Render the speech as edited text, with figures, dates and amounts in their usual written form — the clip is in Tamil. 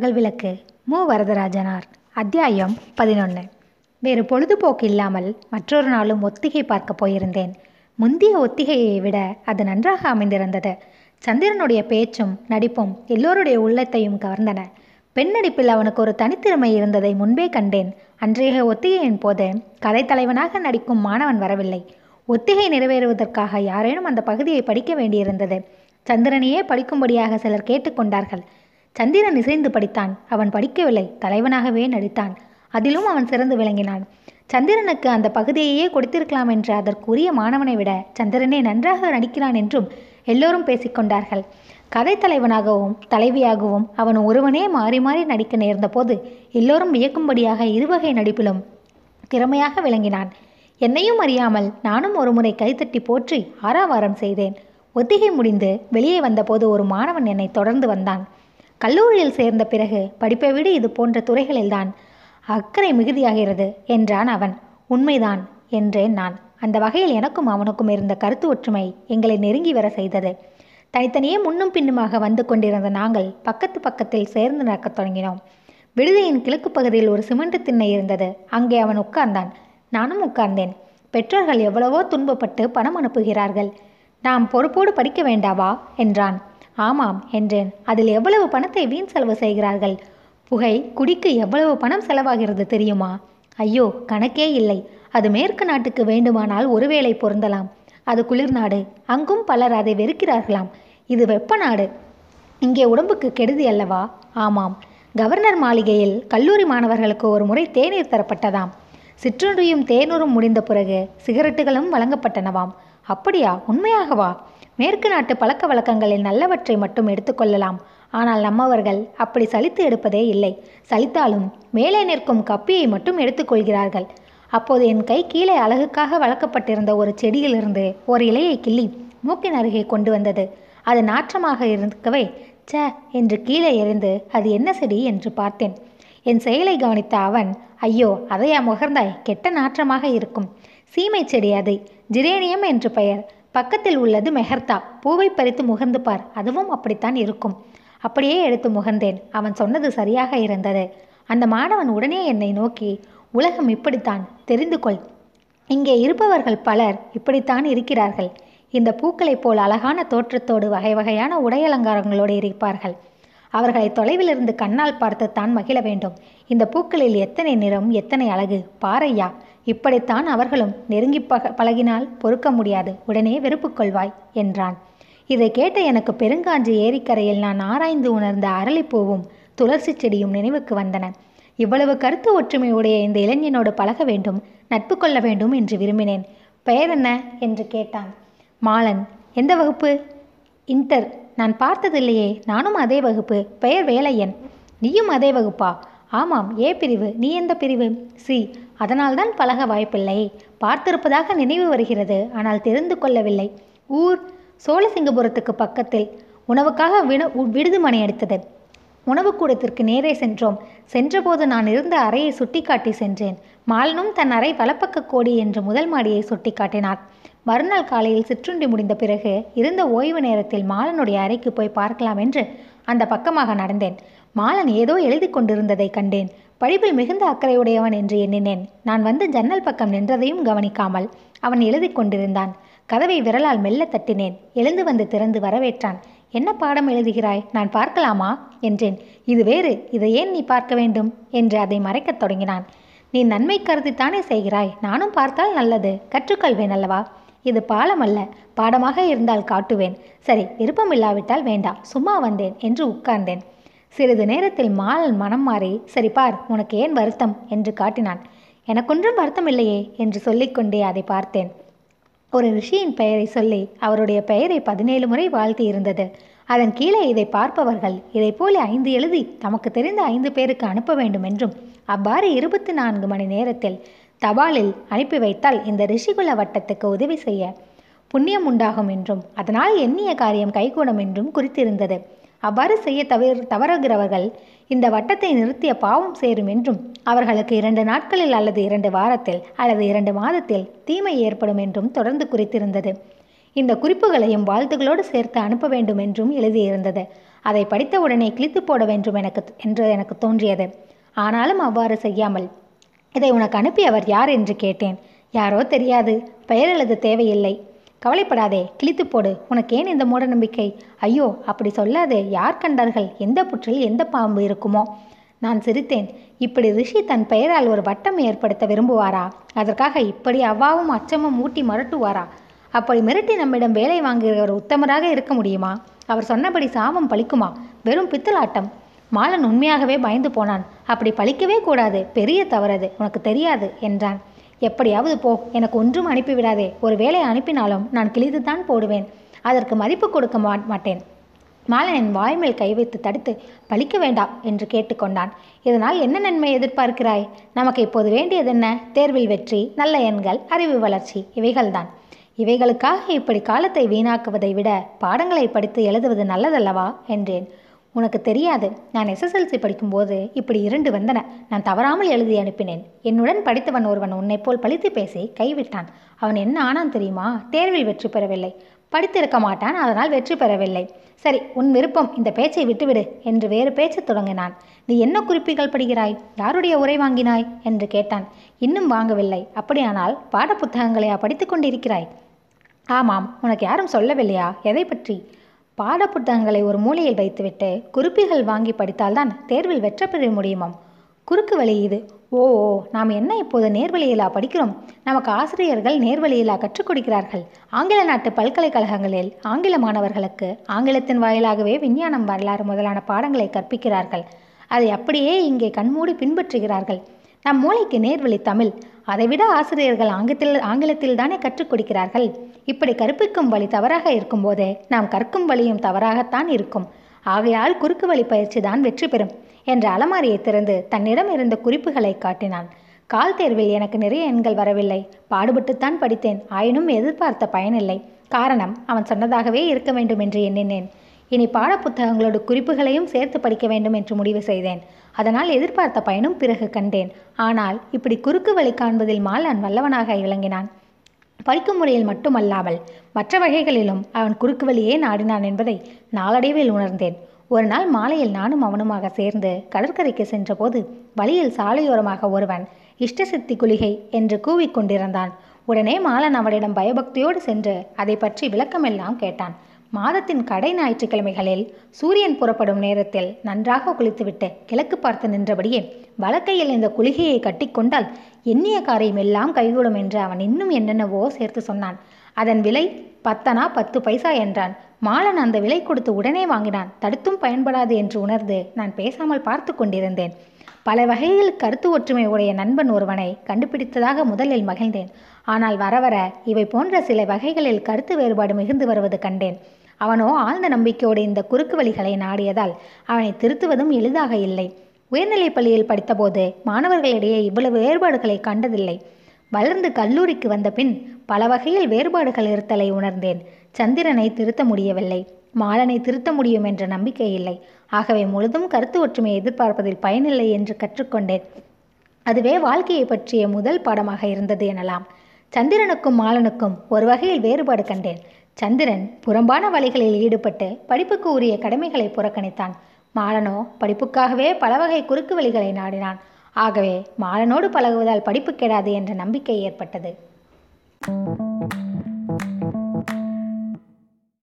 அகல்விளக்கு மு. வரதராஜனார். அத்தியாயம் 11. வேறு பொழுதுபோக்கு இல்லாமல் மற்றொரு நாளும் ஒத்திகை பார்க்க போயிருந்தேன். முந்திய ஒத்திகையை விட அது நன்றாக அமைந்திருந்தது. சந்திரனுடைய பேச்சும் நடிப்பும் எல்லோருடைய உள்ளத்தையும் கவர்ந்தன. பெண் நடிப்பில் அவனுக்கு ஒரு தனித்திறமை இருந்ததை முன்பே கண்டேன். அன்றைய ஒத்திகையின் போது கதைத்தலைவனாக நடிக்கும் மாணவன் வரவில்லை. ஒத்திகை நிறைவேறுவதற்காக யாரேனும் அந்த பகுதியை படிக்க வேண்டியிருந்தது. சந்திரனையே படிக்கும்படியாக சிலர் கேட்டுக்கொண்டார்கள். சந்திரன் இசைந்து படித்தான். அவன் படிக்கவில்லை, தலைவனாகவே நடித்தான். அதிலும் அவன் சிறந்து விளங்கினான். சந்திரனுக்கு அந்த பகுதியையே கொடுத்திருக்கலாம் என்று அதற்குரிய மாணவனை விட சந்திரனே நன்றாக நடிக்கிறான் என்றும் எல்லோரும் பேசிக்கொண்டார்கள். கதை தலைவனாகவும் தலைவியாகவும் அவன் ஒருவனே மாறி மாறி நடிக்க நேர்ந்த போது எல்லோரும் வியக்கும்படியாக இருவகை நடிப்பிலும் திறமையாக விளங்கினான். என்னையும் அறியாமல் நானும் ஒருமுறை கைத்தட்டி போற்றி ஆரவாரம் செய்தேன். ஒத்திகை முடிந்து வெளியே வந்தபோது ஒரு மாணவன் என்னை தொடர்ந்து வந்தான். கல்லூரியில் சேர்ந்த பிறகு படிப்பை விட இது போன்ற துறைகளில்தான் அக்கறை மிகுதியாகிறது என்றான் அவன். உண்மைதான் என்றேன் நான். அந்த வகையில் எனக்கும் அவனுக்கும் இருந்த கருத்து ஒற்றுமை எங்களை நெருங்கி வர செய்தது. தனித்தனியே முன்னும் பின்னுமாக வந்து கொண்டிருந்த நாங்கள் பக்கத்து பக்கத்தில் சேர்ந்து நடக்கத் தொடங்கினோம். விடுதியின் கிழக்கு பகுதியில் ஒரு சிமெண்ட் திண்ணை இருந்தது. அங்கே அவன் உட்கார்ந்தான், நானும் உட்கார்ந்தேன். பெற்றோர்கள் எவ்வளவோ துன்பப்பட்டு பணம் அனுப்புகிறார்கள், நாம் பொறுப்போடு படிக்க வேண்டாவா என்றான். ஆமாம் என்றேன். அதில் எவ்வளவு பணத்தை வீண் செலவு செய்கிறார்கள். புகை குடிக்கு எவ்வளவு பணம் செலவாகிறது தெரியுமா? ஐயோ, கணக்கே இல்லை. அது மேற்கு நாட்டுக்கு வேண்டுமானால் ஒருவேளை பொருந்தலாம். அது குளிர்நாடு, அங்கும் பலர் அதை வெறுக்கிறார்களாம். இது வெப்ப நாடு, இங்கே உடம்புக்கு கெடுதி அல்லவா? ஆமாம். கவர்னர் மாளிகையில் கல்லூரி மாணவர்களுக்கு ஒரு முறை தேநீர் தரப்பட்டதாம். சிற்றுண்டியும் தேநூரும் முடிந்த பிறகு சிகரெட்டுகளும் வழங்கப்பட்டனவாம். அப்படியா? உண்மையாகவா? மேற்கு நாட்டு பழக்க வழக்கங்களில் நல்லவற்றை மட்டும் எடுத்துக்கொள்ளலாம். ஆனால் நம்மவர்கள் அப்படி சலித்து எடுப்பதே இல்லை. சலித்தாலும் மேலே நிற்கும் கப்பியை மட்டும் எடுத்துக்கொள்கிறார்கள். அப்போது என் கை கீழே அழகுக்காக வளர்க்கப்பட்டிருந்த ஒரு செடியிலிருந்து ஒரு இலையை கிள்ளி மூக்கின் அருகே கொண்டு வந்தது. அது நாற்றமாக இருக்கவே சே என்று கீழே எறிந்து அது என்ன செடி என்று பார்த்தேன். என் செயலை கவனித்த அவன், ஐயோ, அதையா முகர்ந்தாய்? கெட்ட நாற்றமாக இருக்கும். சீமை செடி அது, ஜிரேனியம் என்று பெயர். பக்கத்தில் உள்ளது மெஹர்த்தா. பூவை பறித்து முகர்ந்து பார், அதுவும் அப்படித்தான் இருக்கும். அப்படியே எடுத்து முகர்ந்தேன். அவன் சொன்னது சரியாக இருந்தது. அந்த மாணவன் உடனே என்னை நோக்கி, உலகம் இப்படித்தான், தெரிந்து கொள். இங்கே இருப்பவர்கள் பலர் இப்படித்தான் இருக்கிறார்கள். இந்த பூக்களைப் போல் அழகான தோற்றத்தோடு வகை வகையான உடையலங்காரங்களோடு இருப்பார்கள். அவர்களை தொலைவிலிருந்து கண்ணால் பார்த்துத்தான் மகிழ வேண்டும். இந்த பூக்களில் எத்தனை நிறம், எத்தனை அழகு பாரையா! இப்படித்தான் அவர்களும். நெருங்கி பழகினால் பொறுக்க முடியாது, உடனே வெறுப்பு கொள்வாய் என்றான். இதை கேட்ட எனக்கு பெருங்காஞ்சி ஏரிக்கரையில் நான் ஆராய்ந்து உணர்ந்த அரளிப்பூவும் துளசி செடியும் நினைவுக்கு வந்தன. இவ்வளவு கருத்து ஒற்றுமையுடைய இந்த இளைஞனோடு பழக வேண்டும், நட்பு கொள்ள வேண்டும் என்று விரும்பினேன். பெயர் என்ன என்று கேட்டான். மாலன். எந்த வகுப்பு? இன்டர். நான் பார்த்ததில்லையே. நானும் அதே வகுப்பு. பெயர் வேலையன். நீயும் அதே வகுப்பா? ஆமாம், ஏ பிரிவு. நீ எந்த பிரிவு? சி. அதனால்தான் பழக வாய்ப்பில்லை. பார்த்திருப்பதாக நினைவு வருகிறது, ஆனால் தெரிந்து கொள்ளவில்லை. ஊர்? சோழசிங்கபுரத்துக்கு பக்கத்தில். உணவுக்காக விடுதி மணி அடித்தது. உணவுக்கூடத்திற்கு நேரே சென்றோம். சென்றபோது நான் இருந்த அறையை சுட்டிக்காட்டி சென்றேன். மாலனும் தன் அறை வலப்பக்க கோடி என்று முதல் மாடியை சுட்டி காட்டினார். மறுநாள் காலையில் சிற்றுண்டி முடிந்த பிறகு இருந்த ஓய்வு நேரத்தில் மாலனுடைய அறைக்கு போய் பார்க்கலாம் என்று அந்த பக்கமாக நடந்தேன். மாலன் ஏதோ எழுதி கொண்டிருந்ததை கண்டேன். படிப்பில் மிகுந்த அக்கறையுடையவன் என்று எண்ணினேன். நான் வந்து ஜன்னல் பக்கம் நின்றதையும் கவனிக்காமல் அவன் எழுதி கொண்டிருந்தான். கதவை விரலால் மெல்ல தட்டினேன். எழுந்து வந்து திறந்து வரவேற்றான். என்ன பாடம் எழுதுகிறாய்? நான் பார்க்கலாமா என்றேன். இது வேறு, இதை ஏன் நீ பார்க்க வேண்டும் என்று அதை மறைக்கத் தொடங்கினான். நீ நன்மை கருதித்தானே செய்கிறாய், நானும் பார்த்தால் நல்லது, கற்றுக்கொள்வேன் அல்லவா? இது பாடம் அல்ல, பாடமாக இருந்தால் காட்டுவேன். சரி, விருப்பம் இல்லாவிட்டால் வேண்டாம், சும்மா வந்தேன் என்று உட்கார்ந்தேன். சிறிது நேரத்தில் மாலன் மனம் மாறி, சரி பார், உனக்கு ஏன் வருத்தம் என்று காட்டினான். எனக்கொன்றும் வருத்தம் இல்லையே என்று சொல்லிக்கொண்டே அதை பார்த்தேன். ஒரு ரிஷியின் பெயரை சொல்லி அவருடைய பெயரை 17 முறை வாழ்த்தி இருந்தது. அதன் கீழே இதை பார்ப்பவர்கள் இதை போல 5 எழுதி தமக்கு தெரிந்த 5 பேருக்கு அனுப்ப வேண்டும் என்றும் அவ்வாறு 24 மணி நேரத்தில் தபாலில் அனுப்பி வைத்தால் இந்த ரிஷிகுல வட்டத்துக்கு உதவி செய்ய புண்ணியம் உண்டாகும் என்றும் அதனால் எண்ணிய காரியம் கைகூடும் என்றும் குறித்திருந்தது. அவ்வாறு செய்ய தவறுகிறவர்கள் இந்த வட்டத்தை நிறுத்திய பாவம் சேரும் என்றும் அவர்களுக்கு 2 நாட்களில் அல்லது 2 வாரத்தில் அல்லது 2 மாதத்தில் தீமை ஏற்படும் என்றும் தொடர்ந்து குறித்திருந்தது. இந்த குறிப்புகளையும் வாழ்த்துக்களோடு சேர்த்து அனுப்ப வேண்டும் என்றும் எழுதியிருந்தது. அதை படித்த உடனே கிழித்து போட வேண்டும் என்று எனக்கு தோன்றியது. ஆனாலும் அவ்வாறு செய்யாமல், இதை உனக்கு அனுப்பி அவர் யார் என்று கேட்டேன். யாரோ தெரியாது, பெயர் எழுத தேவையில்லை, கவலைப்படாதே, கிழித்து போடு, உனக்கு ஏன் இந்த மூட நம்பிக்கை? ஐயோ அப்படி சொல்லாதே, யார் கண்டார்கள், எந்த புற்றில் எந்த பாம்பு இருக்குமோ? நான் சிரித்தேன். இப்படி ரிஷி தன் பெயரால் ஒரு வட்டம் ஏற்படுத்த விரும்புவாரா? அதற்காக இப்படி அவ்வாவும் அச்சமும் ஊட்டி மரட்டுவாரா? அப்படி மிரட்டி நம்மிடம் வேலை வாங்குகிற ஒரு உத்தமராக இருக்க முடியுமா? அவர் சொன்னபடி சாபம் பழிக்குமா? வெறும் பித்தலாட்டம். மாலன் உண்மையாகவே பயந்து போனான். அப்படி பழிக்கவே கூடாது, பெரிய தவறது, உனக்கு தெரியாது என்றான். எப்படியாவது போ, எனக்கு ஒன்றும் அனுப்பிவிடாதே. ஒரு வேலை அனுப்பினாலும் நான் கிழித்துத்தான் போடுவேன், அதற்கு மதிப்பு கொடுக்க மாட்டேன். மாலனின் வாய்மேல் கை வைத்து தடுத்து, பழிக்க வேண்டாம் என்று கேட்டுக்கொண்டான். இதனால் என்ன நன்மை எதிர்பார்க்கிறாய்? நமக்கு இப்போது வேண்டியது என்ன? தேர்வில் வெற்றி, நல்ல எண்கள், அறிவு வளர்ச்சி, இவைகள்தான். இவைகளுக்காக இப்படி காலத்தை வீணாக்குவதை விட பாடங்களை படித்து எழுதுவது நல்லதல்லவா என்றேன். உனக்கு தெரியாது, நான் SSLC படிக்கும்போது இப்படி 2 வந்தன. நான் தவறாமல் எழுதி அனுப்பினேன். என்னுடன் படித்தவன் ஒருவன் உன்னை போல் பழித்து பேசி கைவிட்டான். அவன் என்ன ஆனான் தெரியுமா? தேர்வில் வெற்றி பெறவில்லை, படித்திருக்க மாட்டான், அதனால் வெற்றி பெறவில்லை. சரி, உன் விருப்பம், இந்த பேச்சை விட்டுவிடு என்று வேறு பேச்சு தொடங்கினான். நீ என்ன குறிப்புகள் படிக்கிறாய்? யாருடைய உரை வாங்கினாய் என்று கேட்டான். இன்னும் வாங்கவில்லை. அப்படியானால் பாடப்புத்தகங்களையா படித்து கொண்டிருக்கிறாய்? ஆமாம். உனக்கு யாரும் சொல்லவில்லையா? எதை பற்றி? பாடப்புத்தகங்களை ஒரு மூலையில் வைத்துவிட்டு குறிப்புகள் வாங்கி படித்தால்தான் தேர்வில் வெற்றி பெற முடியுமாம். குறுக்கு வழி இது. ஓ, நாம் என்ன இப்போது நேர்வழியிலா படிக்கிறோம்? நமக்கு ஆசிரியர்கள் நேர்வழியிலா கற்றுக் கொடுக்கிறார்கள். ஆங்கில நாட்டு பல்கலைக்கழகங்களில் ஆங்கில மாணவர்களுக்கு ஆங்கிலத்தின் வாயிலாகவே விஞ்ஞானம், வரலாறு முதலான பாடங்களை கற்பிக்கிறார்கள். அதை அப்படியே இங்கே கண்மூடி பின்பற்றுகிறார்கள். நம் மூளைக்கு நேர்வழி தமிழ். அதைவிட ஆசிரியர்கள் ஆங்கிலத்தில் தானே கற்றுக் கொடுக்கிறார்கள். இப்படி கற்பிக்கும் வழி தவறாக இருக்கும்போது நாம் கற்கும் வழியும் தவறாகத்தான் இருக்கும். ஆகையால் குறுக்கு வழி பயிற்சி தான் வெற்றி பெறும் என்ற அலமாரியை திறந்து தன்னிடம் இருந்த குறிப்புகளை காட்டினான். கால் தேர்வில் எனக்கு நிறைய எண்கள் வரவில்லை. பாடுபட்டுத்தான் படித்தேன். ஆயினும் எதிர்பார்த்த பயனில்லை. காரணம், அவன் சொன்னதாகவே இருக்க வேண்டும் என்று எண்ணினேன். இனி பாடப்புத்தகங்களோடு குறிப்புகளையும் சேர்த்து படிக்க வேண்டும் என்று முடிவு செய்தேன். அதனால் எதிர்பார்த்த பயனும் பிறகு கண்டேன். ஆனால் இப்படி குறுக்கு வழி காண்பதில் மாலன் வல்லவனாக விளங்கினான். படிக்கும் முறையில் மட்டுமல்லாமல் மற்ற வகைகளிலும் அவன் குறுக்கு வழியே நாடினான் என்பதை நாளடைவில் உணர்ந்தேன். ஒரு நாள் மாலையில் நானும் அவனுமாக சேர்ந்து கடற்கரைக்கு சென்றபோது வழியில் சாலையோரமாக ஒருவன் இஷ்டசித்தி குளிகை என்று கூவிக்கொண்டிருந்தான். உடனே மாலன் அவனிடம் பயபக்தியோடு சென்று அதை பற்றி விளக்கமெல்லாம் கேட்டான். மாதத்தின் கடை ஞாயிற்றுக்கிழமைகளில் சூரியன் புறப்படும் நேரத்தில் நன்றாக குளித்துவிட்டு கிழக்கு பார்த்து நின்றபடியே வலக்கையில் இந்த குளிகையை கட்டிக்கொண்டால் எண்ணிய காரியம் எல்லாம் கைகூடும் என்று அவன் இன்னும் என்னென்னவோ சேர்த்து சொன்னான். அதன் விலை 10 அனா 10 பைசா என்றான். மாலன் அந்த விலை கொடுத்து உடனே வாங்கினான். தடுத்தும் பயன்படாது என்று உணர்ந்து நான் பேசாமல் பார்த்து கொண்டிருந்தேன். பல வகையில் கருத்து ஒற்றுமை உடைய நண்பன் ஒருவனை கண்டுபிடித்ததாக முதலில் மகிழ்ந்தேன். ஆனால் வரவர இவை போன்ற சில வகைகளில் கருத்து வேறுபாடு மிகுந்து வருவது கண்டேன். அவனோ ஆழ்ந்த நம்பிக்கையோடு இந்த குறுக்கு வழிகளை நாடியதால் அவனை திருத்துவதும் எளிதாக இல்லை. உயர்நிலைப் பள்ளியில் படித்தபோது மாணவர்களிடையே இவ்வளவு வேறுபாடுகளை கண்டதில்லை. வளர்ந்து கல்லூரிக்கு வந்த பின் பல வகையில் வேறுபாடுகள் இருத்தலை உணர்ந்தேன். சந்திரனை திருத்த முடியவில்லை, மாலனை திருத்த முடியும் என்ற நம்பிக்கை இல்லை. ஆகவே முழுதும் கருத்து ஒற்றுமையை எதிர்பார்ப்பதில் பயனில்லை என்று கற்றுக்கொண்டேன். அதுவே வாழ்க்கையை பற்றிய முதல் பாடமாக இருந்தது எனலாம். சந்திரனுக்கும் மாலனுக்கும் ஒரு வகையில் வேறுபாடு கண்டேன். சந்திரன் புறம்பான வழிகளில் ஈடுபட்டு படிப்புக்கு உரிய கடமைகளை புறக்கணித்தான். மாலனோ படிப்புக்காகவே பல வகை குறுக்கு வழிகளை நாடினான். ஆகவே மாலனோடு பழகுவதால் படிப்பு கெடாது என்ற நம்பிக்கை ஏற்பட்டது.